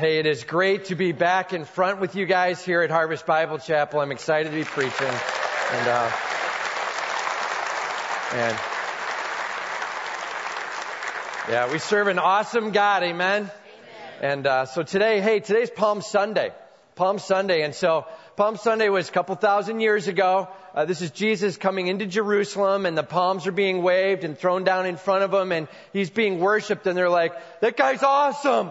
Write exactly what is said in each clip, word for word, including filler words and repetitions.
Hey, it is great to be back in front with you guys here at Harvest Bible Chapel. I'm excited to be preaching. And, uh, and yeah, we serve an awesome God. Amen. Amen. And, uh, so today, hey, today's Palm Sunday, Palm Sunday. And so Palm Sunday was a couple thousand years ago. Uh, this is Jesus coming into Jerusalem, and the palms are being waved and thrown down in front of him, and he's being worshiped, and they're like, that guy's awesome.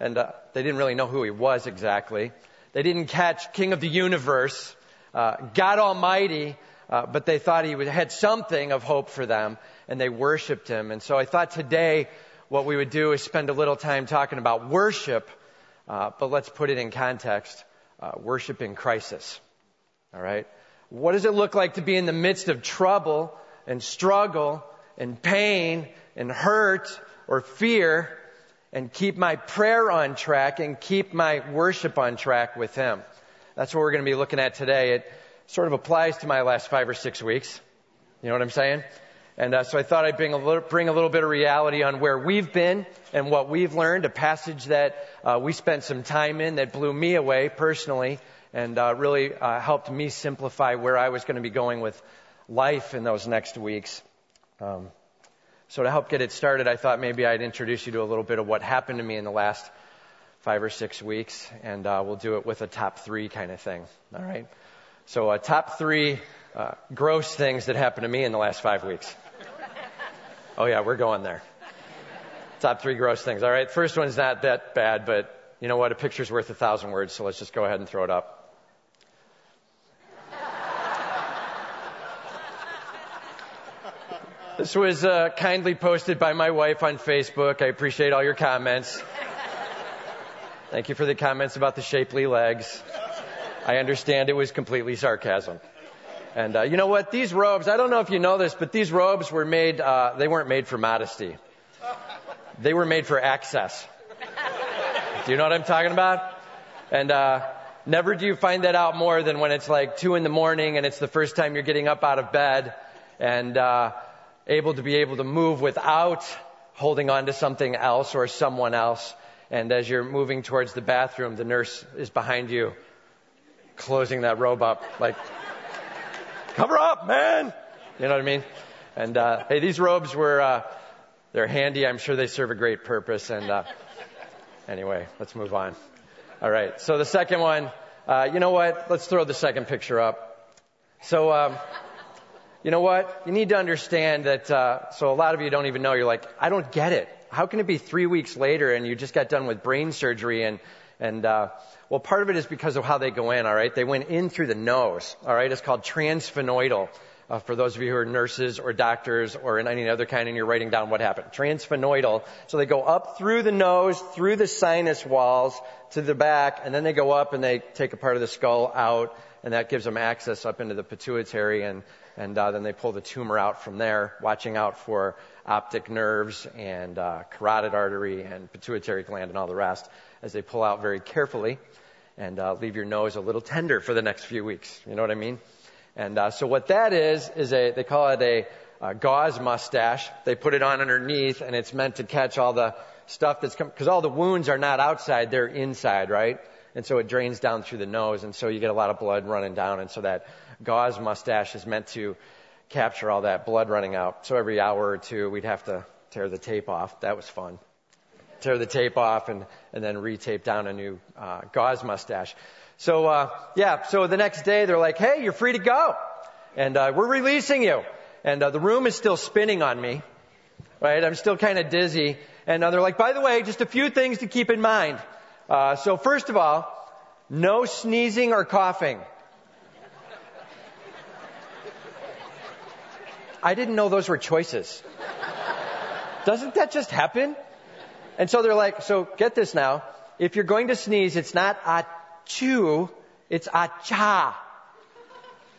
And uh, they didn't really know who he was exactly. They didn't catch King of the Universe, uh, God Almighty, uh, but they thought he would, had something of hope for them, and they worshiped him. And so I thought today what we would do is spend a little time talking about worship, uh, but let's put it in context, uh, worship in crisis, all right? What does it look like to be in the midst of trouble and struggle and pain and hurt or fear and keep my prayer on track and keep my worship on track with him? That's what we're going to be looking at today. It sort of applies to my last five or six weeks. You know what I'm saying? And uh, so I thought I'd bring a, little, bring a little bit of reality on where we've been and what we've learned, a passage that uh, we spent some time in that blew me away personally. And uh, really uh, helped me simplify where I was going to be going with life in those next weeks. Um, so to help get it started, I thought maybe I'd introduce you to a little bit of what happened to me in the last five or six weeks. And uh, we'll do it with a top three kind of thing. All right. So uh, top three uh, gross things that happened to me in the last five weeks. Oh, yeah, we're going there. Top three gross things. All right. First one's not that bad, but you know what? A picture's worth a thousand words. So let's just go ahead and throw it up. This was uh, kindly posted by my wife on Facebook. I appreciate all your comments. Thank you for the comments about the shapely legs. I understand it was completely sarcasm. And uh, you know what? These robes, I don't know if you know this, but these robes were made, uh, they weren't made for modesty. They were made for access. Do you know what I'm talking about? And uh, never do you find that out more than when it's like two in the morning and it's the first time you're getting up out of bed and... Uh, able to be able to move without holding on to something else or someone else. And as you're moving towards the bathroom, the nurse is behind you, closing that robe up, like, cover up, man. You know what I mean? And, uh, hey, these robes were, uh, they're handy. I'm sure they serve a great purpose. And, uh, anyway, let's move on. All right. So the second one, uh, you know what? Let's throw the second picture up. So, um, You know what? You need to understand that, uh, so a lot of you don't even know. You're like, I don't get it. How can it be three weeks later and you just got done with brain surgery? And, and, uh, well, part of it is because of how they go in, all right? They went in through the nose, all right? It's called transsphenoidal. Uh, for those of you who are nurses or doctors or in any other kind and you're writing down what happened. Transsphenoidal. So they go up through the nose, through the sinus walls to the back, and then they go up and they take a part of the skull out, and that gives them access up into the pituitary, and And uh, then they pull the tumor out from there, watching out for optic nerves and uh, carotid artery and pituitary gland and all the rest as they pull out very carefully and uh, leave your nose a little tender for the next few weeks. You know what I mean? And uh, so what that is, is a they call it a uh, gauze mustache. They put it on underneath, and it's meant to catch all the stuff that's come, because all the wounds are not outside, they're inside, right? And so it drains down through the nose, and so you get a lot of blood running down, and so that gauze mustache is meant to capture all that blood running out. So every hour or two, we'd have to tear the tape off. That was fun. Tear the tape off and, and then re-tape down a new uh, gauze mustache. So, uh, yeah, so the next day, they're like, hey, you're free to go, and uh, we're releasing you. And uh, the room is still spinning on me, right? I'm still kind of dizzy. And uh, they're like, by the way, just a few things to keep in mind. Uh, so first of all, no sneezing or coughing. I didn't know those were choices. Doesn't that just happen? And so they're like, so get this now. If you're going to sneeze, it's not achoo, it's acha.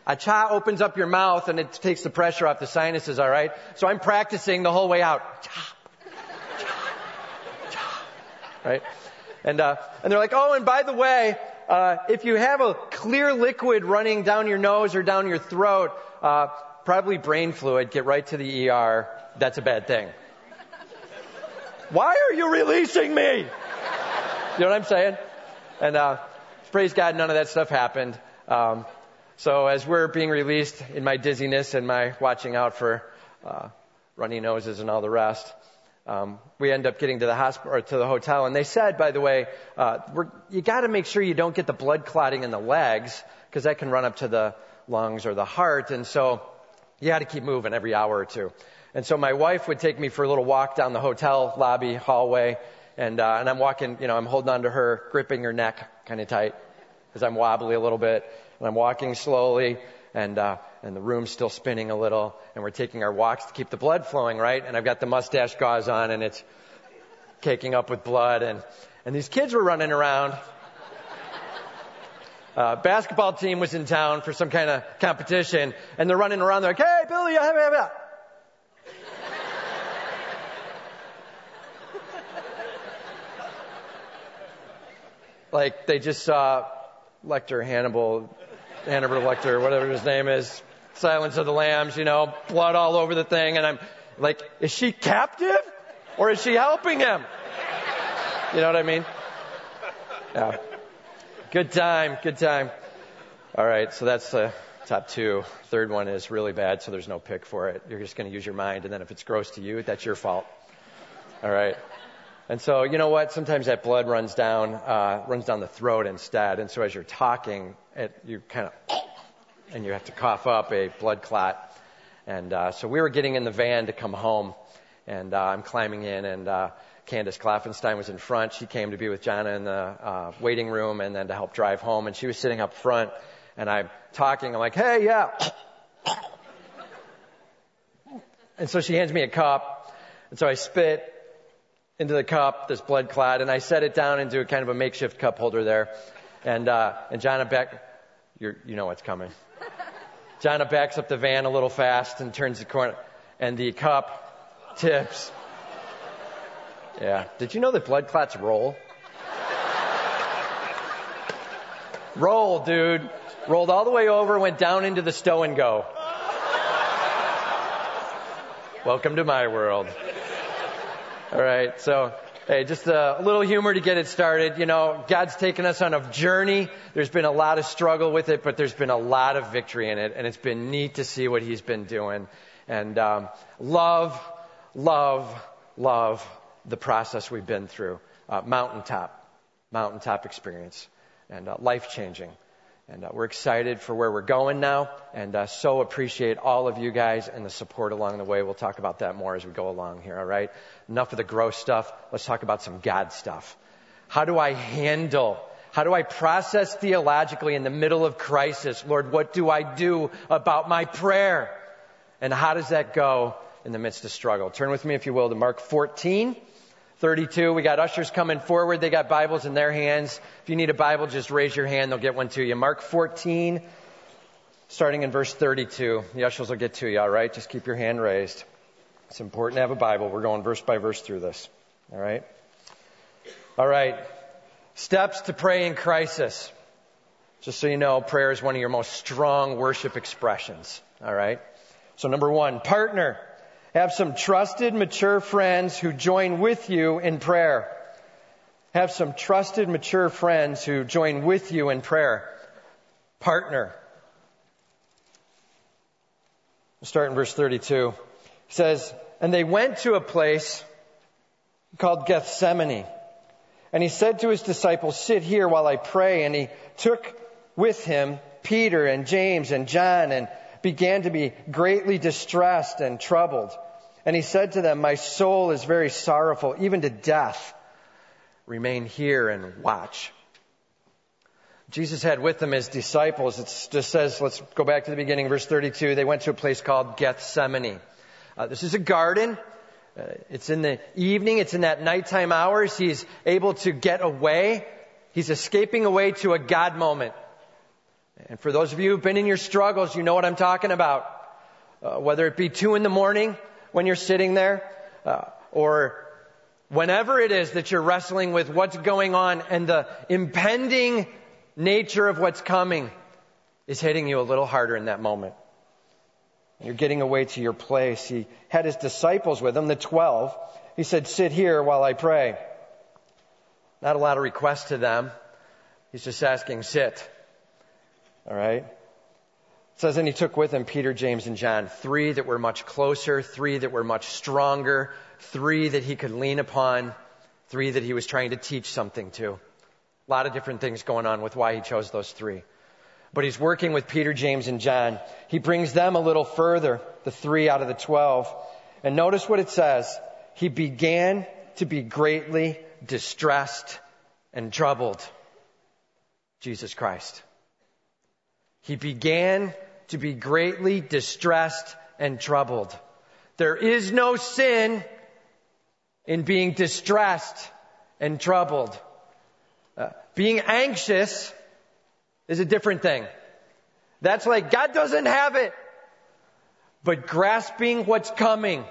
Acha opens up your mouth and it takes the pressure off the sinuses, all right? So I'm practicing the whole way out. Cha, cha, cha, right? And, uh, and they're like, oh, and by the way, uh, if you have a clear liquid running down your nose or down your throat, uh, probably brain fluid, get right to the E R. That's a bad thing. Why are you releasing me? You know what I'm saying? And uh, praise God, none of that stuff happened. Um, so as we're being released in my dizziness and my watching out for uh, runny noses and all the rest, um, we end up getting to the hospital or to the hotel. And they said, by the way, uh, we're, you got to make sure you don't get the blood clotting in the legs because that can run up to the lungs or the heart. And so you had to keep moving every hour or two. And so my wife would take me for a little walk down the hotel lobby hallway. And, uh, and I'm walking, you know, I'm holding on to her, gripping her neck kind of tight because I'm wobbly a little bit. And I'm walking slowly and, uh, and the room's still spinning a little. And we're taking our walks to keep the blood flowing, right? And I've got the mustache gauze on and it's caking up with blood. And, and these kids were running around. Uh, basketball team was in town for some kind of competition. And they're running around. They're like, hey, Billy, help me, help me out. Like they just saw Lecter, Hannibal, Hannibal Lecter, whatever his name is, Silence of the Lambs, you know, blood all over the thing. And I'm like, is she captive or is she helping him? You know what I mean? Yeah. Good time. Good time. All right. So that's the uh, top two. Third one is really bad. So there's no pick for it. You're just going to use your mind. And then if it's gross to you, that's your fault. All right. And so, you know what? Sometimes that blood runs down, uh, runs down the throat instead. And so as you're talking, it, you kind of, and you have to cough up a blood clot. And, uh, so we were getting in the van to come home and, uh, I'm climbing in and, uh, Candace Claffenstein was in front. She came to be with Jana in the, uh, waiting room and then to help drive home. And she was sitting up front and I'm talking. I'm like, hey, yeah. And so she hands me a cup. And so I spit into the cup, this blood clot, and I set it down into a kind of a makeshift cup holder there. And, uh, and Jana Beck, you're, you know what's coming. Jana backs up the van a little fast and turns the corner, and the cup tips. Yeah. Did you know that blood clots roll? Roll, dude. Rolled all the way over, went down into the stow and go. Welcome to my world. All right. So, hey, just a little humor to get it started. You know, God's taken us on a journey. There's been a lot of struggle with it, but there's been a lot of victory in it. And it's been neat to see what he's been doing. And um, love, love, love the process we've been through. Uh, mountaintop, mountaintop experience and uh, life-changing. And uh, we're excited for where we're going now. And uh, so appreciate all of you guys and the support along the way. We'll talk about that more as we go along here, all right? Enough of the gross stuff. Let's talk about some God stuff. How do I handle, how do I process theologically in the middle of crisis? Lord, what do I do about my prayer? And how does that go in the midst of struggle? Turn with me, if you will, to Mark fourteen thirty-two. We got ushers coming forward. They got Bibles in their hands. If you need a Bible, just raise your hand. They'll get one to you. Mark fourteen, starting in verse thirty-two. The ushers will get to you, all right? Just keep your hand raised. It's important to have a Bible. We're going verse by verse through this, all right? All right. Steps to pray in crisis. Just so you know, prayer is one of your most strong worship expressions, all right? So number one, partner. Have some trusted, mature friends who join with you in prayer. Have some trusted, mature friends who join with you in prayer. Partner. We'll start in verse thirty-two. It says, and they went to a place called Gethsemane. And he said to his disciples, sit here while I pray. And he took with him Peter and James and John and began to be greatly distressed and troubled. And he said to them, my soul is very sorrowful, even to death. Remain here and watch. Jesus had with them his disciples. It just says, let's go back to the beginning, verse thirty-two. They went to a place called Gethsemane. Uh, this is a garden. Uh, it's in the evening. It's in that nighttime hours. He's able to get away. He's escaping away to a God moment. And for those of you who've been in your struggles, you know what I'm talking about. Uh, whether it be two in the morning when you're sitting there, uh, or whenever it is that you're wrestling with what's going on and the impending nature of what's coming is hitting you a little harder in that moment. You're getting away to your place. He had his disciples with him, the twelve. He said, sit here while I pray. Not a lot of requests to them. He's just asking, sit. All right. It says, and he took with him Peter, James, and John, three that were much closer, three that were much stronger, three that he could lean upon, three that he was trying to teach something to. A lot of different things going on with why he chose those three. But he's working with Peter, James, and John. He brings them a little further, the three out of the twelve. And notice what it says. He began to be greatly distressed and troubled. Jesus Christ. He began to be greatly distressed and troubled. There is no sin in being distressed and troubled. Uh, being anxious is a different thing. That's like, God doesn't have it. But grasping what's coming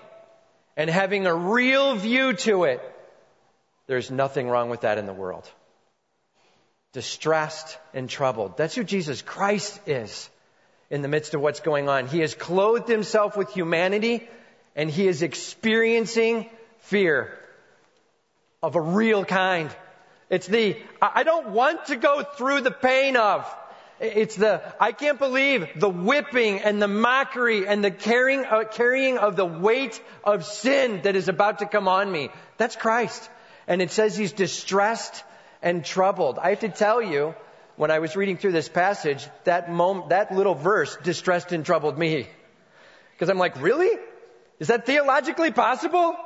and having a real view to it, there's nothing wrong with that in the world. Distressed and troubled. That's who Jesus Christ is in the midst of what's going on. He has clothed himself with humanity, and he is experiencing fear of a real kind. It's the, I don't want to go through the pain of. It's the, I can't believe the whipping and the mockery and the carrying, uh, carrying of the weight of sin that is about to come on me. That's Christ. And it says he's distressed and troubled. I have to tell you, when I was reading through this passage, that moment, that little verse distressed and troubled me. Because I'm like, really? Is that theologically possible?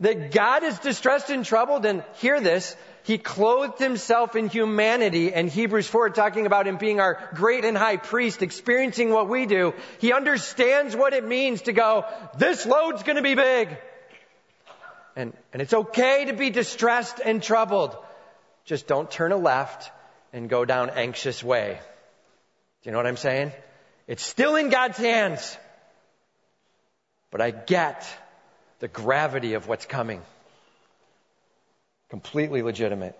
That God is distressed and troubled? And hear this. He clothed himself in humanity, and Hebrews four talking about him being our great and high priest, experiencing what we do. He understands what it means to go, this load's going to be big. And, and it's okay to be distressed and troubled. Just don't turn a left and go down anxious way. Do you know what I'm saying? It's still in God's hands. But I get the gravity of what's coming. Completely legitimate.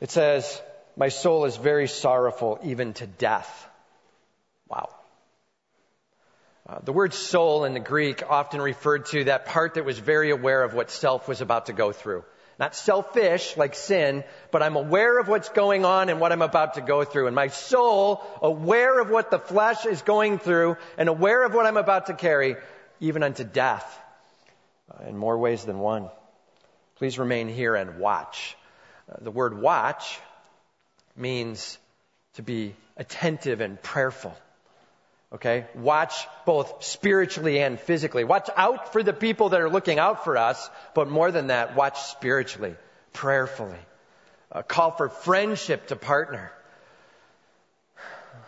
It says, my soul is very sorrowful, even to death. Wow. Uh, the word soul in the Greek often referred to that part that was very aware of what self was about to go through. Not selfish like sin, but I'm aware of what's going on and what I'm about to go through. And my soul, aware of what the flesh is going through and aware of what I'm about to carry, even unto death, uh, in more ways than one. Please remain here and watch. Uh, the word watch means to be attentive and prayerful. Okay? Watch both spiritually and physically. Watch out for the people that are looking out for us, but more than that, watch spiritually, prayerfully. Uh, call for friendship to partner.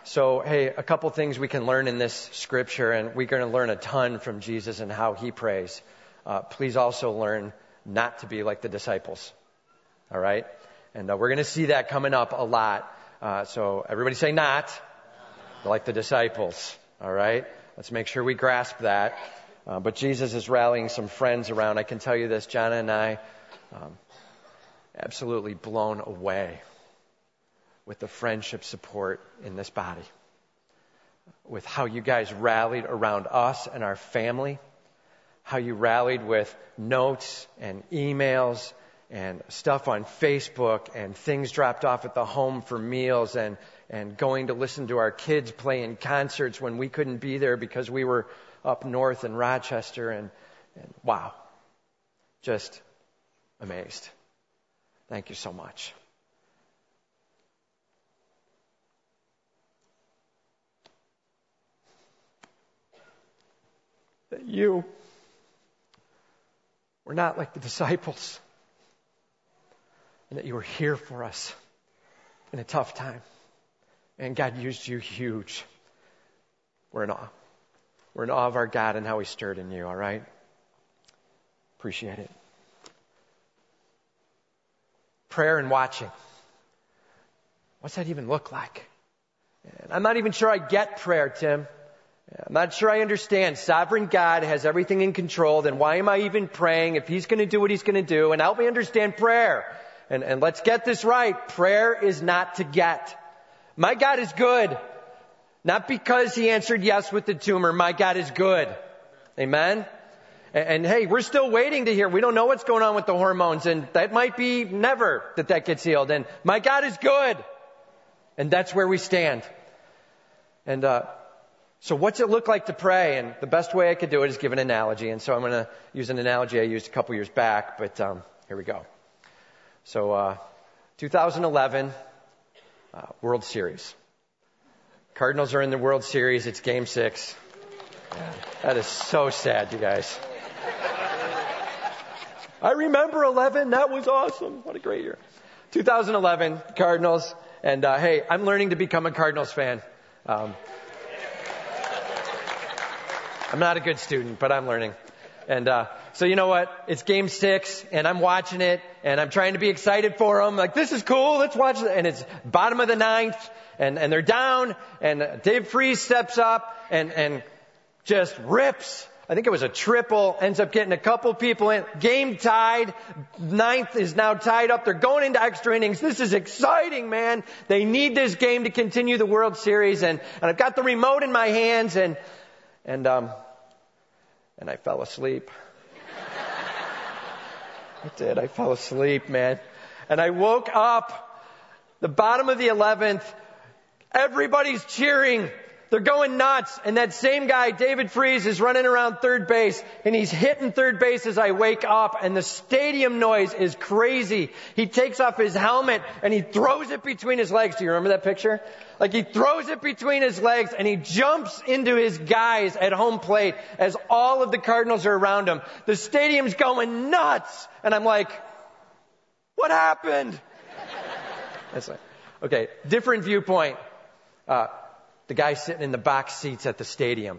So, hey, a couple things we can learn in this scripture, and we're going to learn a ton from Jesus and how he prays. Uh, please also learn not to be like the disciples. All right? And uh, we're going to see that coming up a lot. Uh, so everybody say not. Like the disciples. All right? Let's make sure we grasp that. Uh, but Jesus is rallying some friends around. I can tell you this, Jana and I, um, absolutely blown away with the friendship support in this body. With how you guys rallied around us and our family. How you rallied with notes and emails and stuff on Facebook and things dropped off at the home for meals and, and going to listen to our kids play in concerts when we couldn't be there because we were up north in Rochester. And, and wow, just amazed. Thank you so much. That you... We're not like the disciples. And that you were here for us in a tough time. And God used you huge. We're in awe. We're in awe of our God and how he stirred in you, all right? Appreciate it. Prayer and watching. What's that even look like? And I'm not even sure I get prayer, Tim. I'm not sure I understand. Sovereign God has everything in control. Then why am I even praying if he's going to do what he's going to do? And help me understand prayer. And, and let's get this right. Prayer is not to get. My God is good. Not because he answered yes with the tumor. My God is good. Amen. And, and hey, we're still waiting to hear. We don't know what's going on with the hormones, and that might be never that that gets healed. And my God is good. And that's where we stand. And uh so what's it look like to pray? And the best way I could do it is give an analogy. And so I'm going to use an analogy I used a couple years back, but um here we go. So uh twenty eleven uh, World Series. Cardinals are in the World Series. It's game six. Yeah, that is so sad, you guys. I remember eleven. That was awesome. What a great year. twenty eleven, Cardinals. And uh, hey, I'm learning to become a Cardinals fan. Um, I'm not a good student, but I'm learning. And uh, so you know what? It's game six, and I'm watching it, and I'm trying to be excited for them. Like, this is cool. Let's watch it. And it's bottom of the ninth, and, and they're down, and Dave Freese steps up and, and just rips. I think it was a triple, ends up getting a couple people in. Game tied. Ninth is now tied up. They're going into extra innings. This is exciting, man. They need this game to continue the World Series. And, and I've got the remote in my hands, and and um and I fell asleep. I did. I fell asleep, man. And I woke up, the bottom of the eleventh. Everybody's cheering. They're going nuts. And that same guy, David Freese, is running around third base, and he's hitting third base as I wake up, and the stadium noise is crazy. He takes off his helmet and he throws it between his legs. Do you remember that picture? Like, he throws it between his legs and he jumps into his guys at home plate as all of the Cardinals are around him. The stadium's going nuts. And I'm like, what happened? That's like, okay, different viewpoint. Uh, The guy sitting in the box seats at the stadium,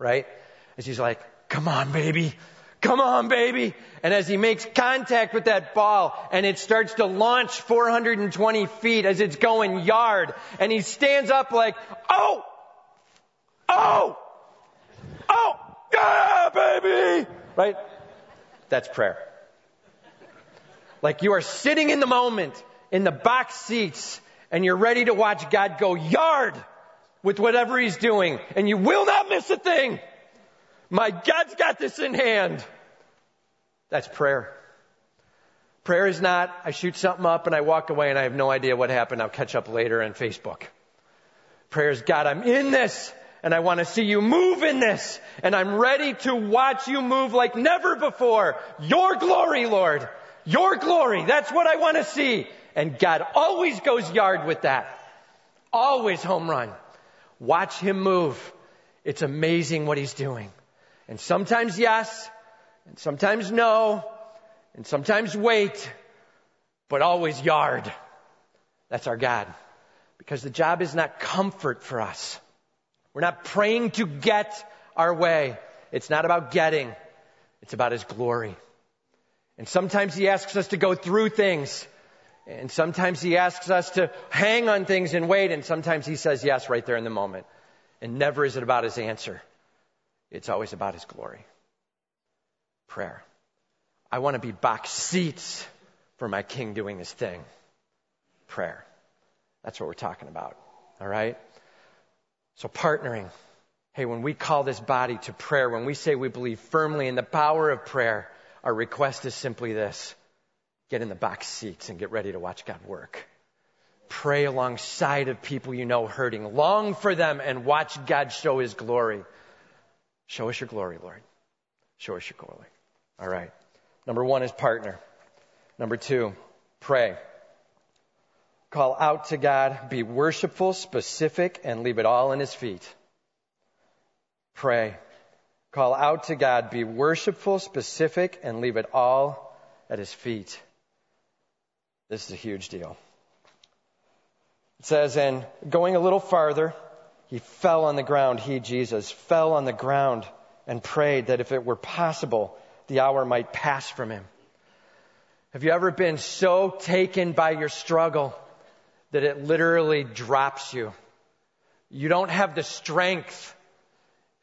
right? And she's like, come on, baby. Come on, baby. And as he makes contact with that ball, and it starts to launch four hundred twenty feet as it's going yard, and he stands up like, oh, oh, oh, yeah, baby. Right? That's prayer. Like, you are sitting in the moment in the box seats, and you're ready to watch God go yard with whatever he's doing, and you will not miss a thing. My God's got this in hand. That's prayer. Prayer is not, I shoot something up and I walk away and I have no idea what happened. I'll catch up later on Facebook. Prayer is, God, I'm in this, and I want to see you move in this, and I'm ready to watch you move like never before. Your glory, Lord. Your glory. That's what I want to see. And God always goes yard with that. Always home run. Watch him move. It's amazing what he's doing. And sometimes yes, and sometimes no, and sometimes wait, but always yard. That's our God. Because the job is not comfort for us. We're not praying to get our way. It's not about getting. It's about his glory. And sometimes he asks us to go through things. And sometimes he asks us to hang on things and wait. And sometimes he says yes right there in the moment. And never is it about his answer. It's always about his glory. Prayer. I want to be box seats for my king doing his thing. Prayer. That's what we're talking about. All right? So partnering. Hey, when we call this body to prayer, when we say we believe firmly in the power of prayer, our request is simply this. Get in the box seats and get ready to watch God work. Pray alongside of people you know hurting. Long for them and watch God show his glory. Show us your glory, Lord. Show us your glory. All right. Number one is partner. Number two, pray. Call out to God. Be worshipful, specific, and leave it all in his feet. Pray. Call out to God. Be worshipful, specific, and leave it all at his feet. This is a huge deal. It says, and going a little farther, he fell on the ground. He, Jesus, fell on the ground and prayed that if it were possible, the hour might pass from him. Have you ever been so taken by your struggle that it literally drops you? You don't have the strength,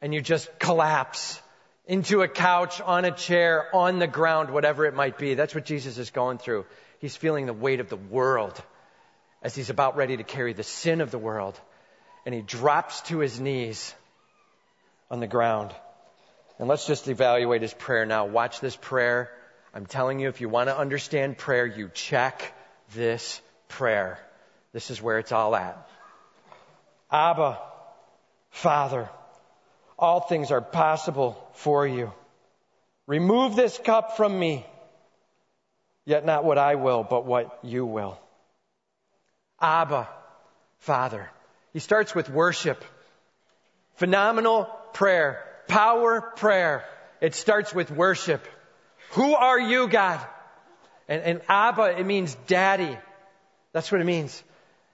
and you just collapse into a couch, on a chair, on the ground, whatever it might be. That's what Jesus is going through. He's feeling the weight of the world as he's about ready to carry the sin of the world. And he drops to his knees on the ground. And let's just evaluate his prayer now. Watch this prayer. I'm telling you, if you want to understand prayer, you check this prayer. This is where it's all at. Abba, Father, all things are possible for you. Remove this cup from me. Yet not what I will, but what you will. Abba, Father. He starts with worship. Phenomenal prayer. Power prayer. It starts with worship. Who are you, God? And, and Abba, it means daddy. That's what it means.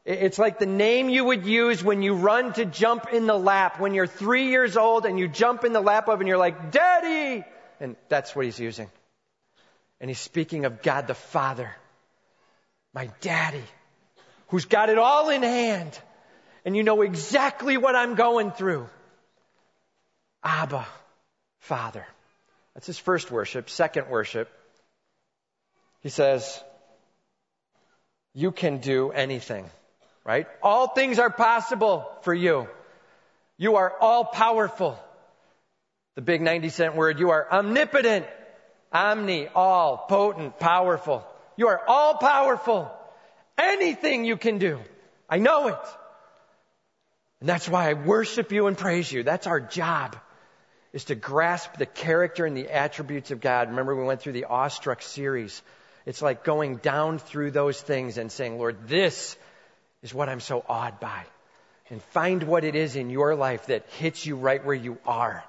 It's like the name you would use when you run to jump in the lap. When you're three years old and you jump in the lap of and you're like, Daddy! And that's what he's using. And he's speaking of God the Father. My daddy, who's got it all in hand. And you know exactly what I'm going through. Abba, Father. That's his first worship. Second worship, he says, you can do anything, right? All things are possible for you. You are all powerful. The big ninety cent word, you are omnipotent, omni, all, potent, powerful. You are all powerful. Anything you can do. I know it. And that's why I worship you and praise you. That's our job, is to grasp the character and the attributes of God. Remember, we went through the Awestruck series. It's like going down through those things and saying, Lord, this is what I'm so awed by. And find what it is in your life that hits you right where you are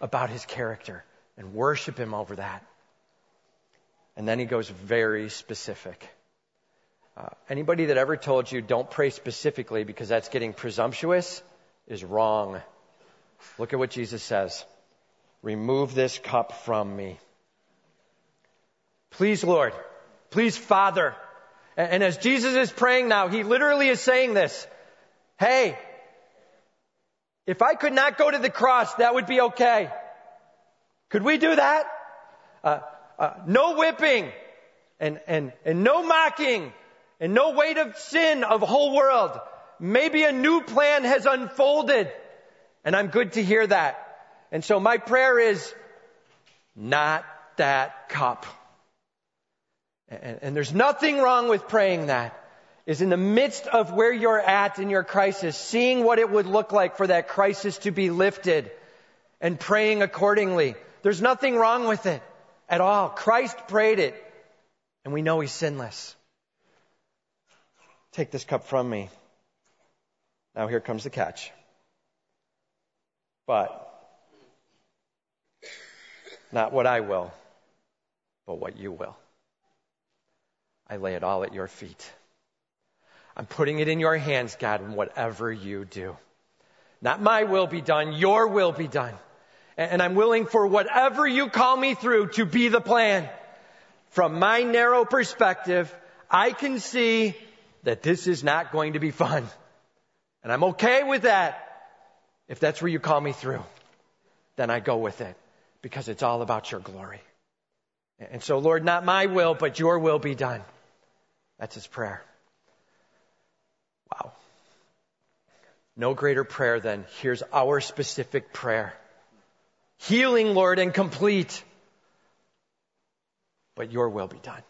about his character and worship him over that. And then he goes very specific. Uh, anybody that ever told you don't pray specifically because that's getting presumptuous is wrong. Look at what Jesus says. Remove this cup from me. Please, Lord. Please, Father. And, and as Jesus is praying now, he literally is saying this. Hey, if I could not go to the cross, that would be okay. Could we do that? Uh, uh, no whipping and, and, and no mocking. And no weight of sin of whole world. Maybe a new plan has unfolded. And I'm good to hear that. And so my prayer is, not that cup. And, and there's nothing wrong with praying that. Is in the midst of where you're at in your crisis, seeing what it would look like for that crisis to be lifted and praying accordingly. There's nothing wrong with it at all. Christ prayed it. And we know he's sinless. Take this cup from me. Now here comes the catch. But not what I will, but what you will. I lay it all at your feet. I'm putting it in your hands, God, and whatever you do. Not my will be done, your will be done. And I'm willing for whatever you call me through to be the plan. From my narrow perspective, I can see that this is not going to be fun. And I'm okay with that. If that's where you call me through, then I go with it because it's all about your glory. And so, Lord, not my will, but your will be done. That's his prayer. Wow. No greater prayer than here's our specific prayer. Healing, Lord, and complete. But your will be done.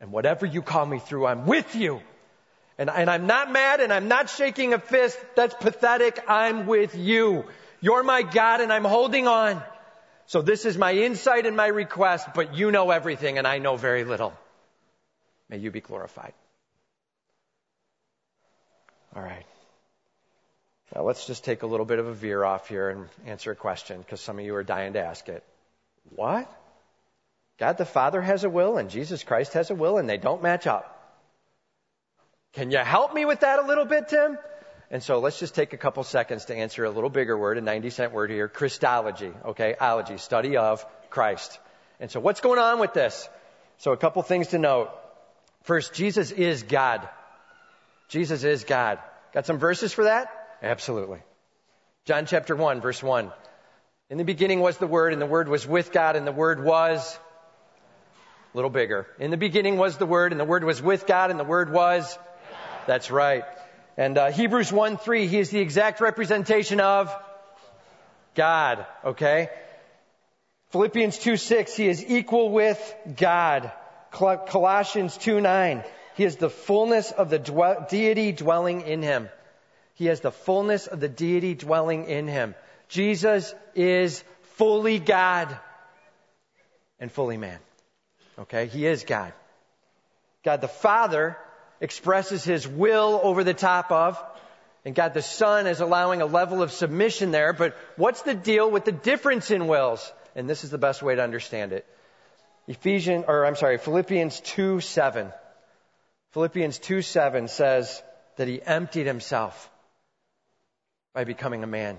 And whatever you call me through, I'm with you. And, and I'm not mad and I'm not shaking a fist. That's pathetic. I'm with you. You're my God and I'm holding on. So this is my insight and my request, but you know everything and I know very little. May you be glorified. All right. Now let's just take a little bit of a veer off here and answer a question because some of you are dying to ask it. What? God the Father has a will and Jesus Christ has a will and they don't match up. Can you help me with that a little bit, Tim? And so let's just take a couple seconds to answer a little bigger word, a ninety cent word here, Christology, okay? Ology, study of Christ. And so what's going on with this? So a couple things to note. First, Jesus is God. Jesus is God. Got some verses for that? Absolutely. John chapter one, verse one. In the beginning was the Word, and the Word was with God, and the Word was... A little bigger. In the beginning was the Word, and the Word was with God, and the Word was... God. That's right. And uh, Hebrews one three, he is the exact representation of God, okay? Philippians two six, he is equal with God. Colossians two nine, he is the fullness of the dwell- deity dwelling in him. He has the fullness of the deity dwelling in him. Jesus is fully God and fully man. Okay, he is God. God the Father expresses his will over the top of, and God the Son is allowing a level of submission there. But what's the deal with the difference in wills? And this is the best way to understand it. Ephesians, or I'm sorry, Philippians two seven. Philippians two seven says that he emptied himself by becoming a man.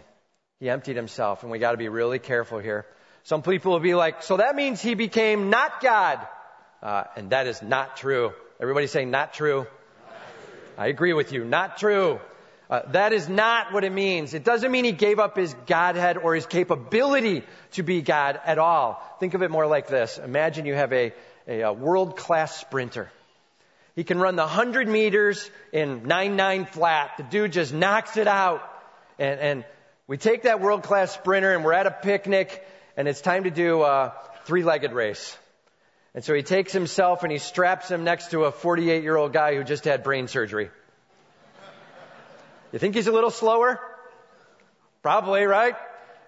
He emptied himself, and we got to be really careful here. Some people will be like, so that means he became not God. Uh, and that is not true. Everybody say not true. Not true. I agree with you. Not true. Uh, that is not what it means. It doesn't mean he gave up his Godhead or his capability to be God at all. Think of it more like this. Imagine you have a, a, a world-class sprinter. He can run the one hundred meters in nine nine flat. The dude just knocks it out. And, and we take that world-class sprinter and we're at a picnic and it's time to do a three-legged race. And so he takes himself and he straps him next to a forty-eight-year-old guy who just had brain surgery. You think he's a little slower? Probably, right?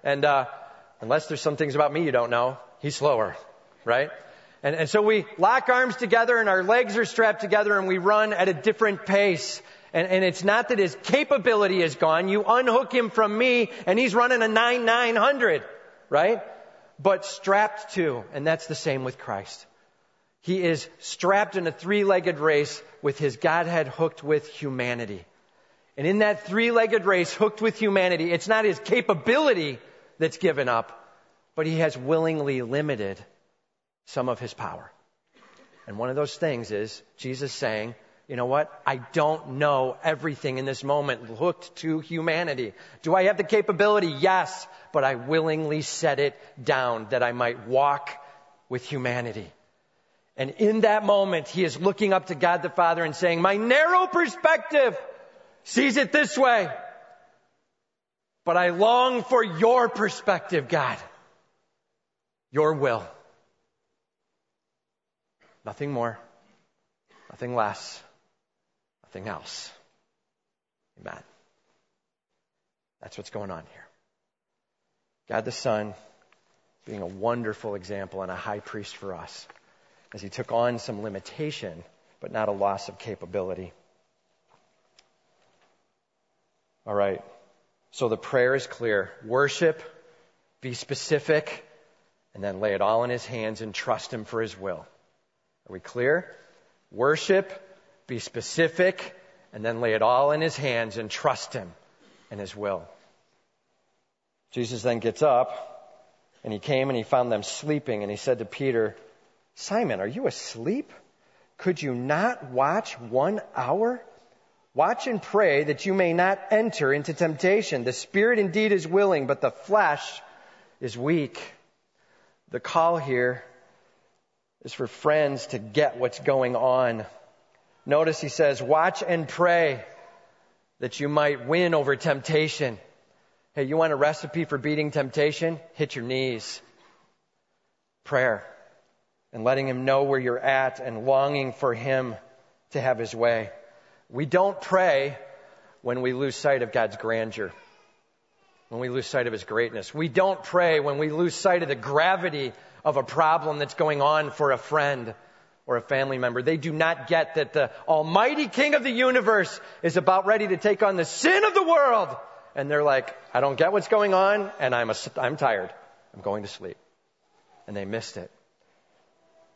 And uh unless there's some things about me you don't know, he's slower, right? And, and so we lock arms together and our legs are strapped together and we run at a different pace. And, and it's not that his capability is gone. You unhook him from me and he's running a nine nine hundred, right? But strapped to, and that's the same with Christ. He is strapped in a three-legged race with his Godhead hooked with humanity. And in that three-legged race hooked with humanity, it's not his capability that's given up, but he has willingly limited some of his power. And one of those things is Jesus saying, you know what? I don't know everything in this moment hooked to humanity. Do I have the capability? Yes, but I willingly set it down that I might walk with humanity. And in that moment, he is looking up to God the Father and saying, my narrow perspective sees it this way, but I long for your perspective, God, your will. Nothing more, nothing less, nothing else. Amen. That's what's going on here. God the Son being a wonderful example and a high priest for us as he took on some limitation, but not a loss of capability. All right, so the prayer is clear. Worship, be specific, and then lay it all in his hands and trust him for his will. Are we clear? Worship, be specific, and then lay it all in his hands and trust him and his will. Jesus then gets up, and he came and he found them sleeping, and he said to Peter, Simon, are you asleep? Could you not watch one hour? Watch and pray that you may not enter into temptation. The spirit indeed is willing, but the flesh is weak. The call here is for friends to get what's going on. Notice he says, watch and pray that you might win over temptation. Hey, you want a recipe for beating temptation? Hit your knees. Prayer and letting him know where you're at and longing for him to have his way. We don't pray when we lose sight of God's grandeur, when we lose sight of his greatness. We don't pray when we lose sight of the gravity of a problem that's going on for a friend or a family member. They do not get that the almighty king of the universe is about ready to take on the sin of the world. And they're like, I don't get what's going on, and I'm a, I'm tired. I'm going to sleep. And they missed it.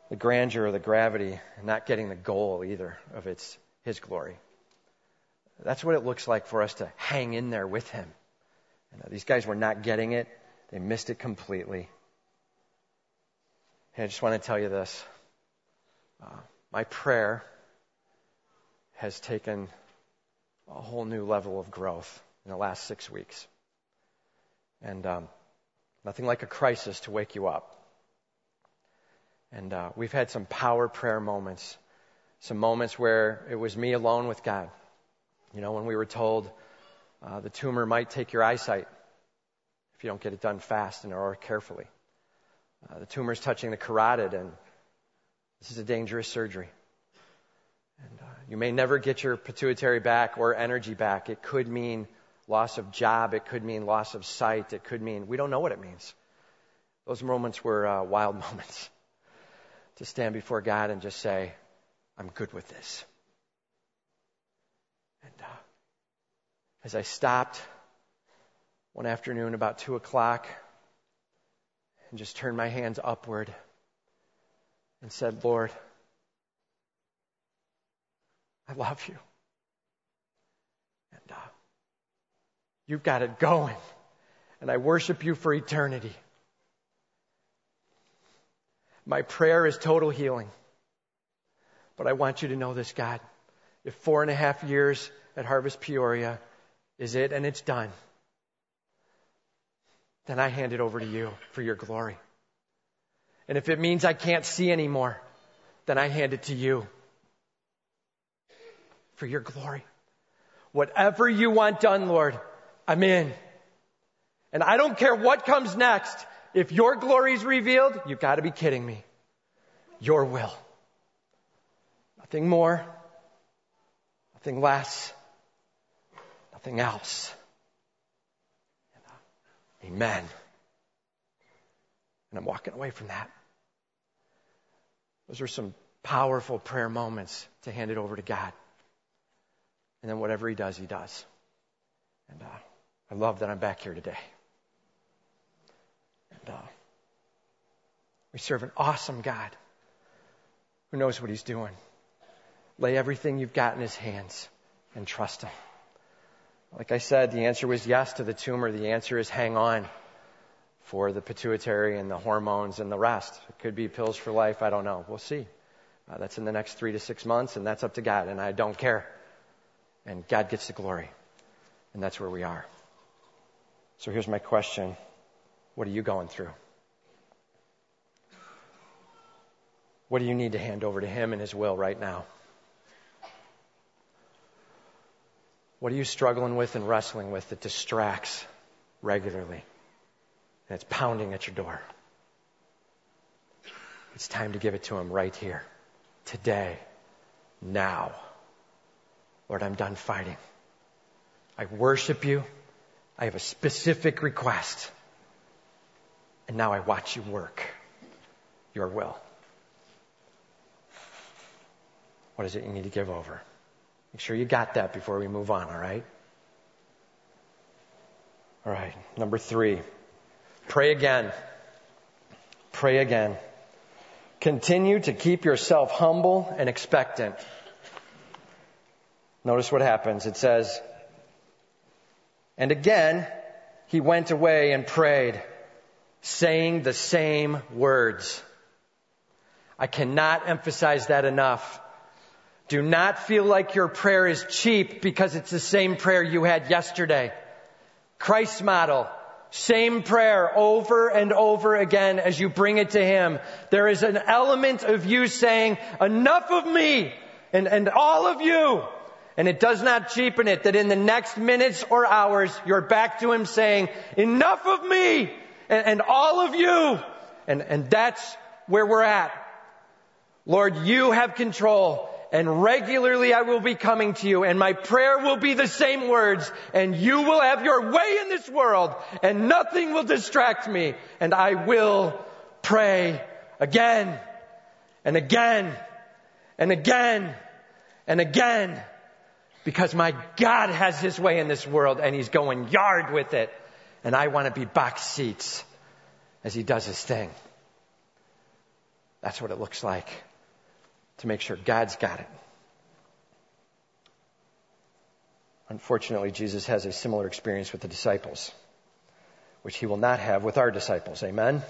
The grandeur or the gravity, and not getting the goal either of its his glory. That's what it looks like for us to hang in there with him. And these guys were not getting it. They missed it completely. Hey, I just want to tell you this. Uh, my prayer has taken a whole new level of growth in the last six weeks. And um, nothing like a crisis to wake you up. And uh, we've had some power prayer moments. Some moments where it was me alone with God. You know, when we were told uh, the tumor might take your eyesight if you don't get it done fast and or carefully. Uh, the tumor is touching the carotid, and this is a dangerous surgery. And uh, you may never get your pituitary back or energy back. It could mean loss of job. It could mean loss of sight. It could mean, we don't know what it means. Those moments were uh, wild moments to stand before God and just say, I'm good with this. And uh, as I stopped one afternoon about two o'clock and just turned my hands upward and said, Lord, I love you. And uh, you've got it going. And I worship you for eternity. My prayer is total healing. But I want you to know this, God. If four and a half years at Harvest Peoria is it and it's done, then I hand it over to you for your glory. And if it means I can't see anymore, then I hand it to you for your glory. Whatever you want done, Lord, I'm in. And I don't care what comes next. If your glory is revealed, you've got to be kidding me. Your will. Nothing more, nothing less, nothing else. Amen. And I'm walking away from that. Those are some powerful prayer moments to hand it over to God. And then whatever he does, he does. And uh, I love that I'm back here today. And uh, we serve an awesome God who knows what he's doing. Lay everything you've got in his hands and trust him. Like I said, the answer was yes to the tumor. The answer is hang on for the pituitary and the hormones and the rest. It could be pills for life. I don't know. We'll see. Uh, that's in the next three to six months, and that's up to God, and I don't care. And God gets the glory, and that's where we are. So here's my question. What are you going through? What do you need to hand over to him and his will right now? What are you struggling with and wrestling with that distracts regularly? And it's pounding at your door. It's time to give it to him right here, today, now. Lord, I'm done fighting. I worship you. I have a specific request. And now I watch you work your will. What is it you need to give over? Make sure you got that before we move on, all right? All right, number three. Pray again. Pray again. Continue to keep yourself humble and expectant. Notice what happens. It says, and again, he went away and prayed, saying the same words. I cannot emphasize that enough. Do not feel like your prayer is cheap because it's the same prayer you had yesterday. Christ's model, same prayer over and over again as you bring it to him. There is an element of you saying, enough of me and, and all of you. And it does not cheapen it that in the next minutes or hours, you're back to him saying, enough of me and, and all of you. And, and that's where we're at. Lord, you have control. And regularly I will be coming to you, and my prayer will be the same words, and you will have your way in this world, and nothing will distract me, and I will pray again, and again, and again, and again, because my God has his way in this world, and he's going yard with it, and I want to be box seats as he does his thing. That's what it looks like. To make sure God's got it. Unfortunately, Jesus has a similar experience with the disciples, which he will not have with our disciples. Amen? Amen.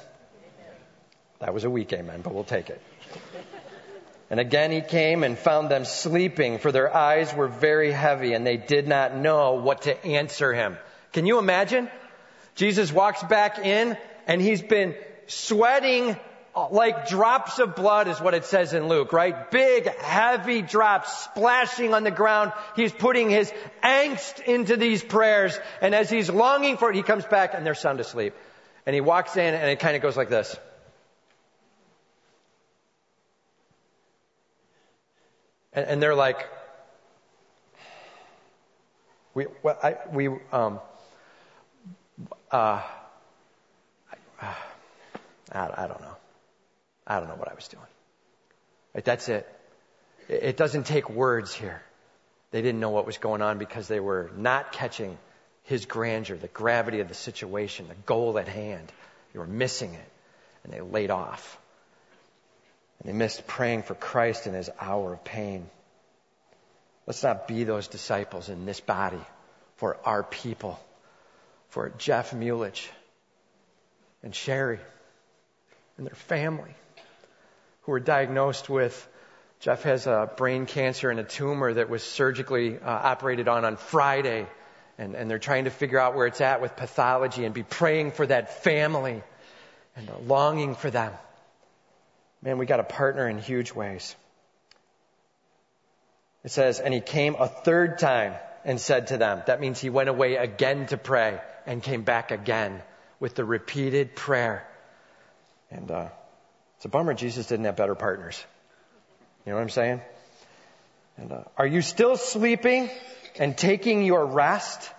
That was a weak amen, but we'll take it. And again he came and found them sleeping, for their eyes were very heavy, and they did not know what to answer him. Can you imagine? Jesus walks back in, and he's been sweating like drops of blood is what it says in Luke, right? Big, heavy drops splashing on the ground. He's putting his angst into these prayers. And as he's longing for it, he comes back and they're sound asleep. And he walks in and it kind of goes like this. And, and they're like, we, well, I, we, um, uh, I, uh, I don't know. I don't know what I was doing. Like, that's it. It doesn't take words here. They didn't know what was going on because they were not catching his grandeur, the gravity of the situation, the goal at hand. They were missing it, and they laid off. And they missed praying for Christ in his hour of pain. Let's not be those disciples in this body for our people, for Jeff Mulich and Sherry and their family who were diagnosed with, Jeff has a brain cancer and a tumor that was surgically uh, operated on on Friday. And, and they're trying to figure out where it's at with pathology, and be praying for that family and longing for them. Man, we got to partner in huge ways. It says, and he came a third time and said to them. That means he went away again to pray and came back again with the repeated prayer. And uh, it's a bummer Jesus didn't have better partners. You know what I'm saying? And uh, are you still sleeping and taking your rest?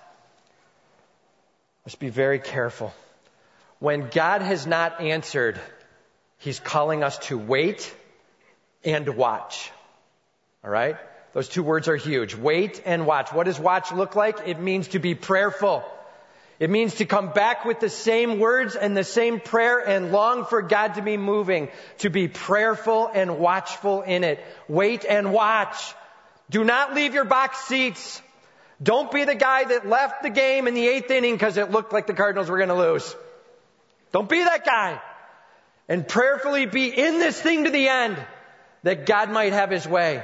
Let's be very careful. When God has not answered, he's calling us to wait and watch. All right? Those two words are huge. Wait and watch. What does watch look like? It means to be prayerful. It means to come back with the same words and the same prayer and long for God to be moving, to be prayerful and watchful in it. Wait and watch. Do not leave your box seats. Don't be the guy that left the game in the eighth inning because it looked like the Cardinals were going to lose. Don't be that guy. And prayerfully be in this thing to the end, that God might have his way,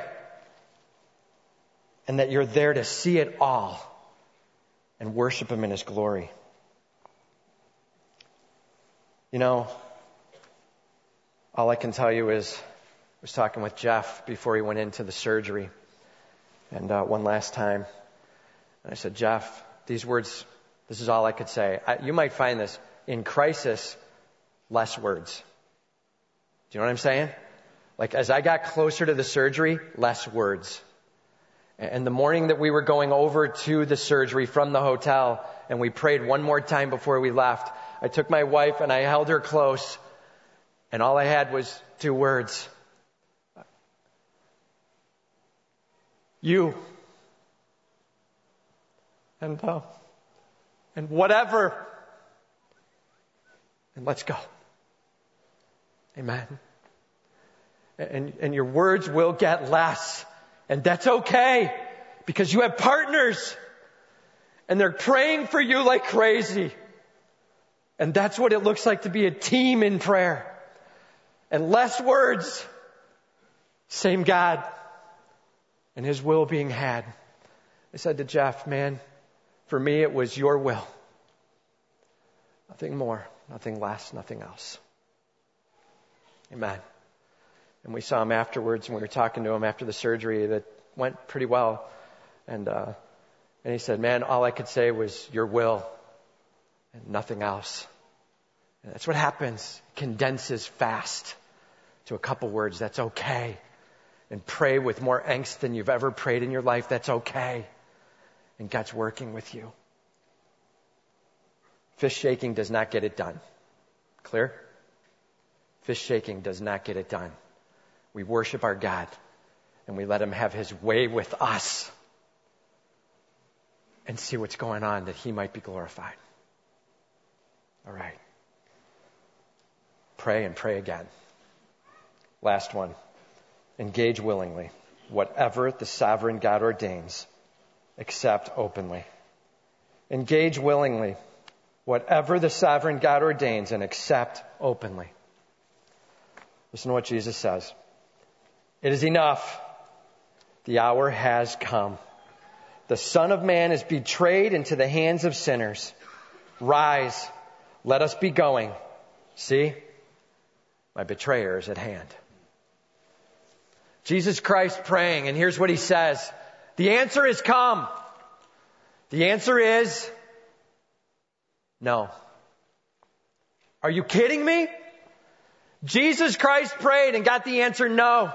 and that you're there to see it all and worship him in his glory. You know, all I can tell you is, I was talking with Jeff before he went into the surgery, and uh, one last time, and I said, Jeff, these words, this is all I could say. I, you might find this, in crisis, less words. Do you know what I'm saying? Like, as I got closer to the surgery, less words. And the morning that we were going over to the surgery from the hotel, and we prayed one more time before we left, I took my wife and I held her close, and all I had was two words. You. And, uh, and whatever. And let's go. Amen. And, and your words will get less. And that's okay, because you have partners, and they're praying for you like crazy. And that's what it looks like to be a team in prayer. And less words, same God, and his will being had. I said to Jeff, man, for me it was your will. Nothing more, nothing less, nothing else. Amen. And we saw him afterwards, and we were talking to him after the surgery that went pretty well. And uh, and he said, man, all I could say was your will and nothing else. And that's what happens. Condenses fast to a couple words. That's okay. And pray with more angst than you've ever prayed in your life. That's okay. And God's working with you. Fist shaking does not get it done. Clear? Fist shaking does not get it done. We worship our God, and we let him have his way with us and see what's going on, that he might be glorified. All right. Pray and pray again. Last one. Engage willingly, whatever the sovereign God ordains, accept openly. Engage willingly, whatever the sovereign God ordains, and accept openly. Listen to what Jesus says. It is enough. The hour has come. The Son of Man is betrayed into the hands of sinners. Rise, let us be going. See, my betrayer is at hand. Jesus Christ praying, and here's what he says. The answer is come. The answer is no. Are you kidding me? Jesus Christ prayed and got the answer no.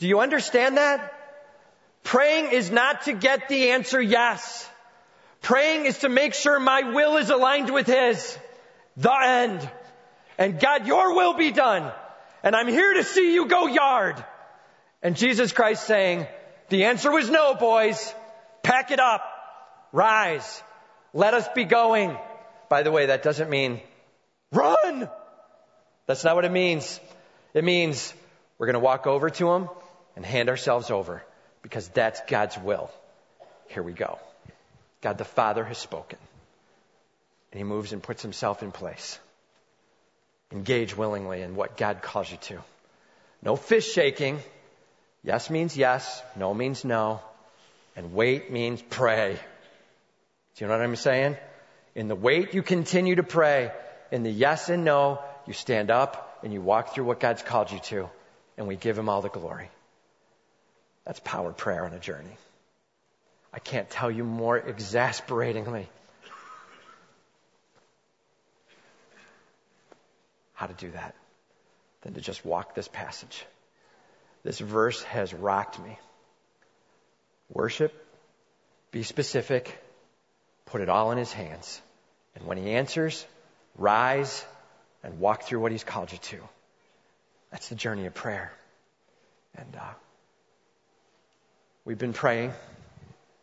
Do you understand that? Praying is not to get the answer yes. Praying is to make sure my will is aligned with His. The end. And God, your will be done. And I'm here to see you go yard. And Jesus Christ saying, the answer was no, boys. Pack it up. Rise. Let us be going. By the way, that doesn't mean run. That's not what it means. It means we're going to walk over to Him and hand ourselves over because that's God's will. Here we go. God the Father has spoken. And He moves and puts Himself in place. Engage willingly in what God calls you to. No fish shaking. Yes means yes. No means no. And wait means pray. Do you know what I'm saying? In the wait, you continue to pray. In the yes and no, you stand up and you walk through what God's called you to. And we give Him all the glory. That's power prayer on a journey. I can't tell you more exasperatingly how to do that than to just walk this passage. This verse has rocked me. Worship, be specific, put it all in His hands. And when He answers, rise and walk through what He's called you to. That's the journey of prayer. And uh, we've been praying.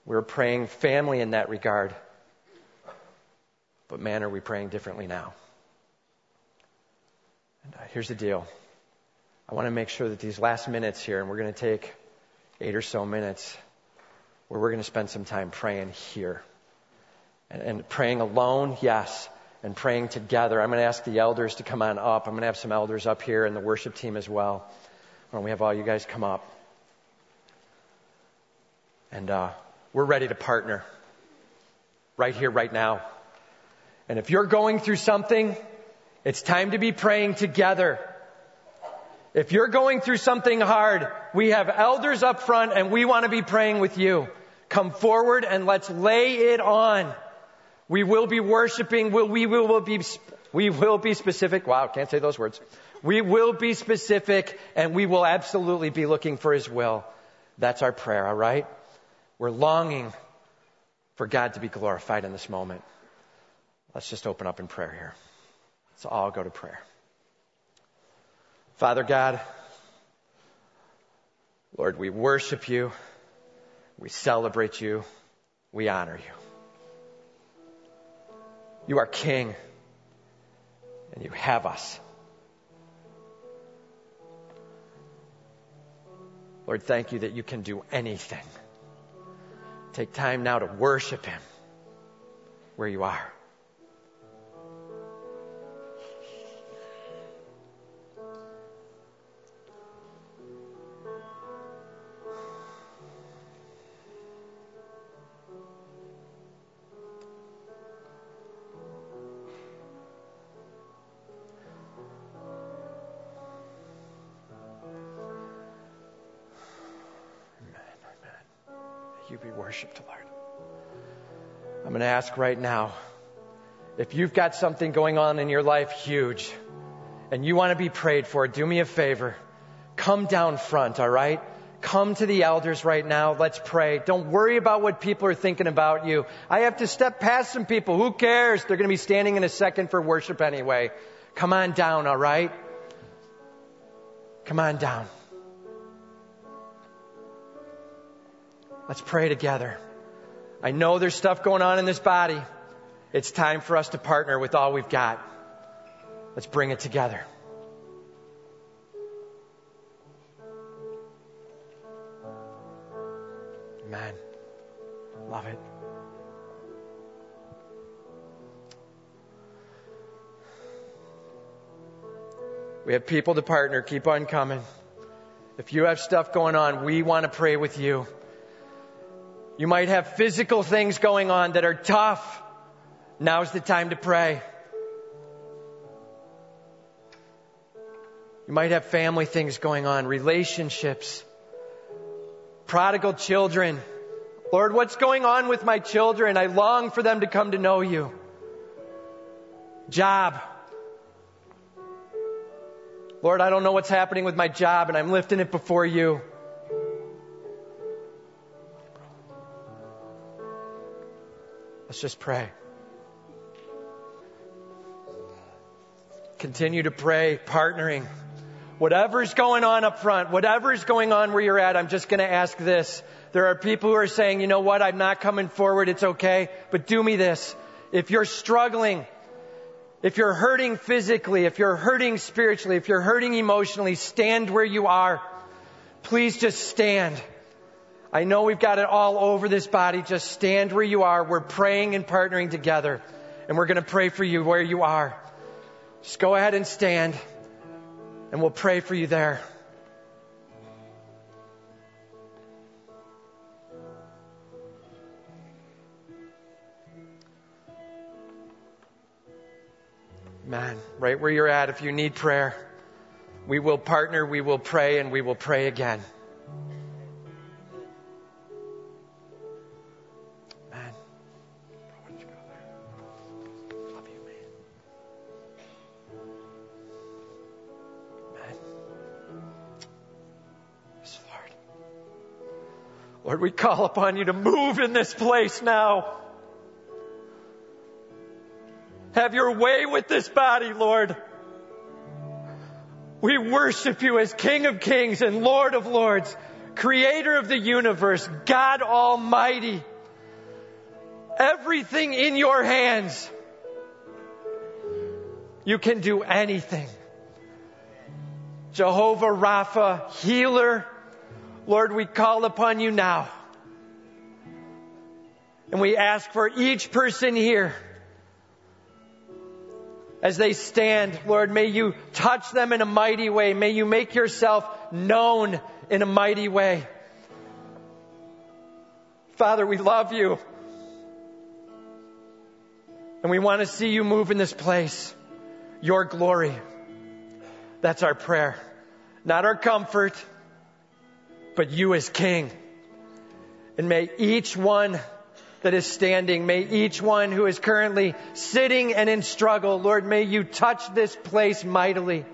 We're praying family in that regard. But man, are we praying differently now? Here's the deal. I want to make sure that these last minutes here, and we're going to take eight or so minutes where we're going to spend some time praying here. And, and praying alone, yes, and praying together. I'm going to ask the elders to come on up. I'm going to have some elders up here and the worship team as well. Why don't we have all you guys come up? And uh, we're ready to partner right here, right now. And if you're going through something, it's time to be praying together. If you're going through something hard, we have elders up front and we want to be praying with you. Come forward and let's lay it on. We will be worshiping. We will be, we will be specific. Wow, can't say those words. We will be specific and we will absolutely be looking for His will. That's our prayer, all right? We're longing for God to be glorified in this moment. Let's just open up in prayer here. So I'll go to prayer. Father God, Lord, we worship You. We celebrate You. We honor You. You are King, and You have us. Lord, thank You that You can do anything. Take time now to worship Him where you are. You be worshipped, Lord. I'm going to ask right now, if you've got something going on in your life huge and you want to be prayed for, do me a favor. Come down front, all right? Come to the elders right now. Let's pray. Don't worry about what people are thinking about you. I have to step past some people. Who cares? They're going to be standing in a second for worship anyway. Come on down, all right? Come on down. Let's pray together. I know there's stuff going on in this body. It's time for us to partner with all we've got. Let's bring it together. Amen. Love it. We have people to partner. Keep on coming. If you have stuff going on, we want to pray with you. You might have physical things going on that are tough. Now's the time to pray. You might have family things going on, relationships, prodigal children. Lord, what's going on with my children? I long for them to come to know You. Job. Lord, I don't know what's happening with my job, and I'm lifting it before You. Let's just pray. Continue to pray, partnering. Whatever's going on up front, whatever's going on where you're at, I'm just going to ask this. There are people who are saying, you know what, I'm not coming forward, it's okay, but do me this. If you're struggling, if you're hurting physically, if you're hurting spiritually, if you're hurting emotionally, stand where you are. Please just stand. I know we've got it all over this body. Just stand where you are. We're praying and partnering together, and we're going to pray for you where you are. Just go ahead and stand, and we'll pray for you there. Man, right where you're at, if you need prayer, we will partner, we will pray, and we will pray again. Lord, we call upon you to move in this place now. Have your way with this body, Lord. We worship you as King of Kings and Lord of Lords, Creator of the universe, God Almighty. Everything in your hands. You can do anything. Jehovah Rapha, healer. Lord, we call upon you now. And we ask for each person here. As they stand, Lord, may you touch them in a mighty way. May you make yourself known in a mighty way. Father, we love you. And we want to see you move in this place. Your glory. That's our prayer. Not our comfort. But you as King. And may each one that is standing, may each one who is currently sitting and in struggle, Lord, may you touch this place mightily.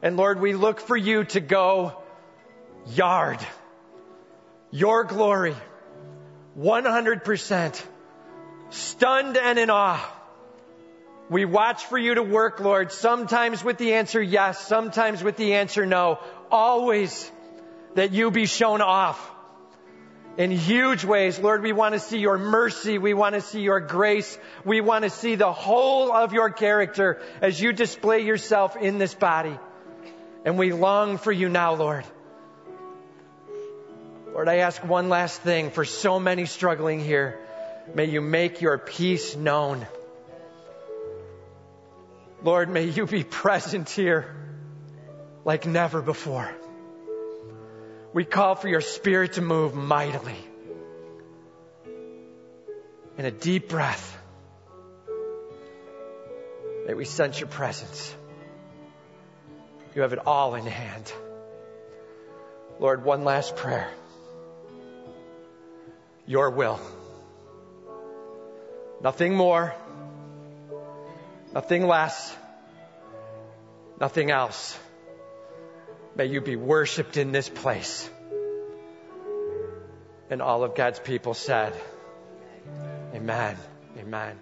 And Lord, we look for you to go yard. Your glory, one hundred percent. Stunned and in awe. We watch for you to work, Lord, sometimes with the answer yes, sometimes with the answer no. Always that you be shown off in huge ways. Lord, we want to see your mercy. We want to see your grace. We want to see the whole of your character as you display yourself in this body. And we long for you now, Lord. Lord, I ask one last thing for so many struggling here. May you make your peace known. Lord, may you be present here like never before. We call for your Spirit to move mightily. In a deep breath, may we sense your presence. You have it all in hand. Lord, one last prayer. Your will. Nothing more. Nothing less. Nothing else. May you be worshipped in this place. And all of God's people said, amen, amen.